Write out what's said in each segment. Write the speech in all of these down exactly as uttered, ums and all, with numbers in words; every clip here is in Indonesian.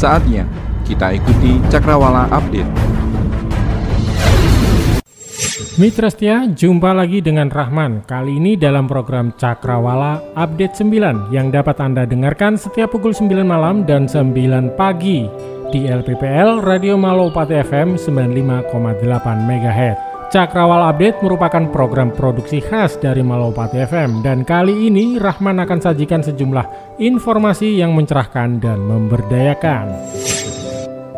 Saatnya kita ikuti Cakrawala Update. Mitra setia, jumpa lagi dengan Rahman. Kali ini dalam program Cakrawala Update sembilan yang dapat Anda dengarkan setiap pukul sembilan malam dan sembilan pagi di L P P L Radio Malopati F M sembilan puluh lima koma delapan MHz. Cakrawala Update merupakan program produksi khas dari Malopati F M, dan kali ini Rahman akan sajikan sejumlah informasi yang mencerahkan dan memberdayakan.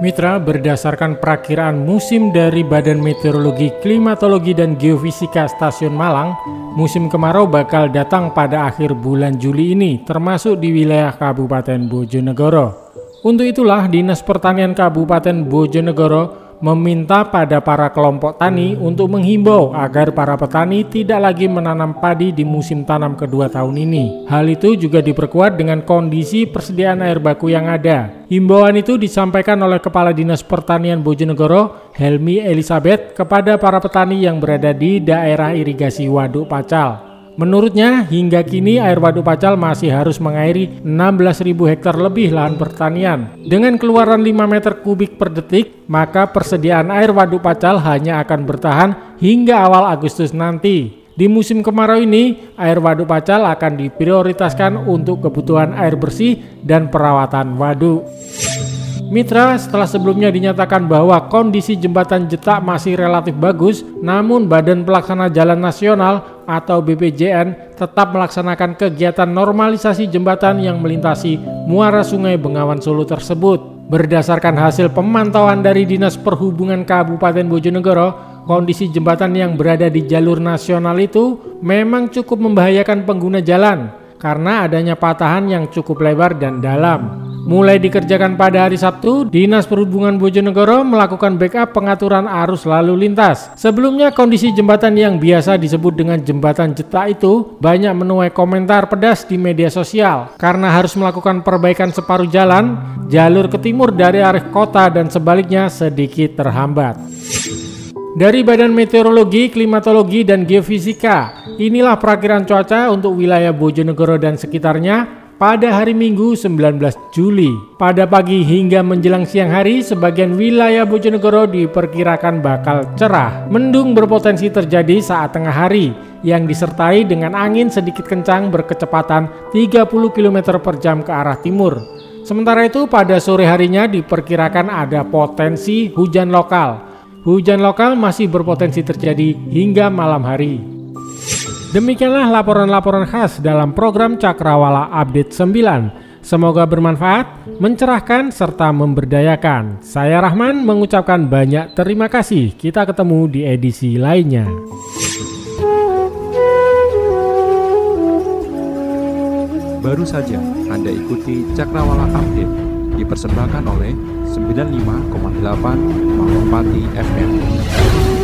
Mitra, berdasarkan perakiraan musim dari Badan Meteorologi, Klimatologi, dan Geofisika Stasiun Malang, musim kemarau bakal datang pada akhir bulan Juli ini, termasuk di wilayah Kabupaten Bojonegoro. Untuk itulah, Dinas Pertanian Kabupaten Bojonegoro meminta pada para kelompok tani untuk menghimbau agar para petani tidak lagi menanam padi di musim tanam kedua tahun ini. Hal itu juga diperkuat dengan kondisi persediaan air baku yang ada. Himbauan itu disampaikan oleh Kepala Dinas Pertanian Bojonegoro, Helmi Elisabeth, kepada para petani yang berada di daerah irigasi Waduk Pacal. Menurutnya, hingga kini air Waduk Pacal masih harus mengairi enam belas ribu hektar lebih lahan pertanian. Dengan keluaran lima meter kubik per detik, maka persediaan air Waduk Pacal hanya akan bertahan hingga awal Agustus nanti. Di musim kemarau ini, air Waduk Pacal akan diprioritaskan untuk kebutuhan air bersih dan perawatan waduk. Mitra, setelah sebelumnya dinyatakan bahwa kondisi jembatan Jetak masih relatif bagus, namun Badan Pelaksana Jalan Nasional atau B P J N tetap melaksanakan kegiatan normalisasi jembatan yang melintasi muara sungai Bengawan Solo tersebut. Berdasarkan hasil pemantauan dari Dinas Perhubungan Kabupaten Bojonegoro, kondisi jembatan yang berada di jalur nasional itu memang cukup membahayakan pengguna jalan karena adanya patahan yang cukup lebar dan dalam. Mulai dikerjakan pada hari Sabtu, Dinas Perhubungan Bojonegoro melakukan backup pengaturan arus lalu lintas. Sebelumnya, kondisi jembatan yang biasa disebut dengan jembatan Jetak itu banyak menuai komentar pedas di media sosial karena harus melakukan perbaikan separuh jalan, jalur ke timur dari arah kota dan sebaliknya sedikit terhambat. Dari Badan Meteorologi, Klimatologi, dan Geofisika, inilah perakiran cuaca untuk wilayah Bojonegoro dan sekitarnya pada hari Minggu sembilan belas Juli. Pada pagi hingga menjelang siang hari, sebagian wilayah Bojonegoro diperkirakan bakal cerah. Mendung berpotensi terjadi saat tengah hari, yang disertai dengan angin sedikit kencang berkecepatan tiga puluh kilometer per jam ke arah timur. Sementara itu, pada sore harinya diperkirakan ada potensi hujan lokal. Hujan lokal masih berpotensi terjadi hingga malam hari. Demikianlah laporan-laporan khas dalam program Cakrawala Update sembilan. Semoga bermanfaat, mencerahkan, serta memberdayakan. Saya Rahman mengucapkan banyak terima kasih. Kita ketemu di edisi lainnya. Baru saja Anda ikuti Cakrawala Update dipersembahkan oleh sembilan puluh lima koma delapan Malopati F M.